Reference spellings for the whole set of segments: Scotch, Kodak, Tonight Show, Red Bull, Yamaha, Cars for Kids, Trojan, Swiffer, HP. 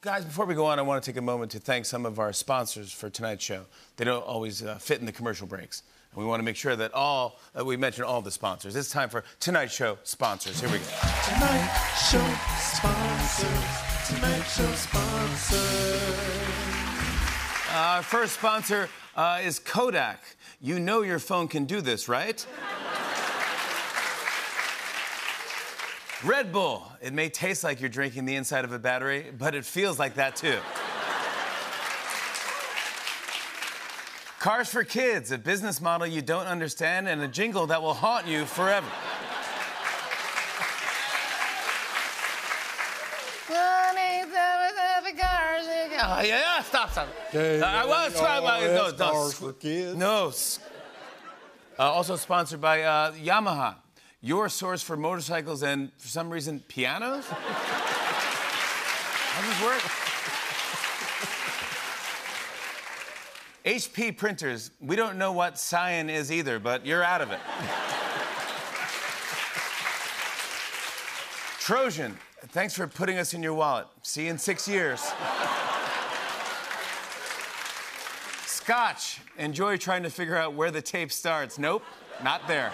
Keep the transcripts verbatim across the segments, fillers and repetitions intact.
Guys, before we go on, I want to take a moment to thank some of our sponsors for tonight's show. They don't always uh, fit in the commercial breaks. And we want to make sure that all, uh, we mention all the sponsors. It's time for Tonight Show sponsors. Here we go. Tonight Show sponsors. Tonight Show sponsors. Our first sponsor uh, is Kodak. You know your phone can do this, right? Red Bull. It may taste like you're drinking the inside of a battery, but it feels like that, too. Cars for Kids, a business model you don't understand and a jingle that will haunt you forever. Oh, yeah, stop, stop. Day uh, I was trying to... No, no. Cars for Kids. No. Uh, also sponsored by uh, Yamaha. Your source for motorcycles and, for some reason, pianos? How does this work? H P printers. We don't know what cyan is either, but you're out of it. Trojan, thanks for putting us in your wallet. See you in six years. Scotch, enjoy trying to figure out where the tape starts. Nope, not there.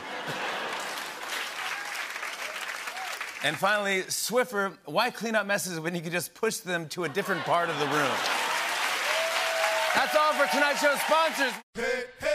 And finally, Swiffer, why clean up messes when you can just push them to a different part of the room? That's all for tonight's show sponsors. Hey, hey.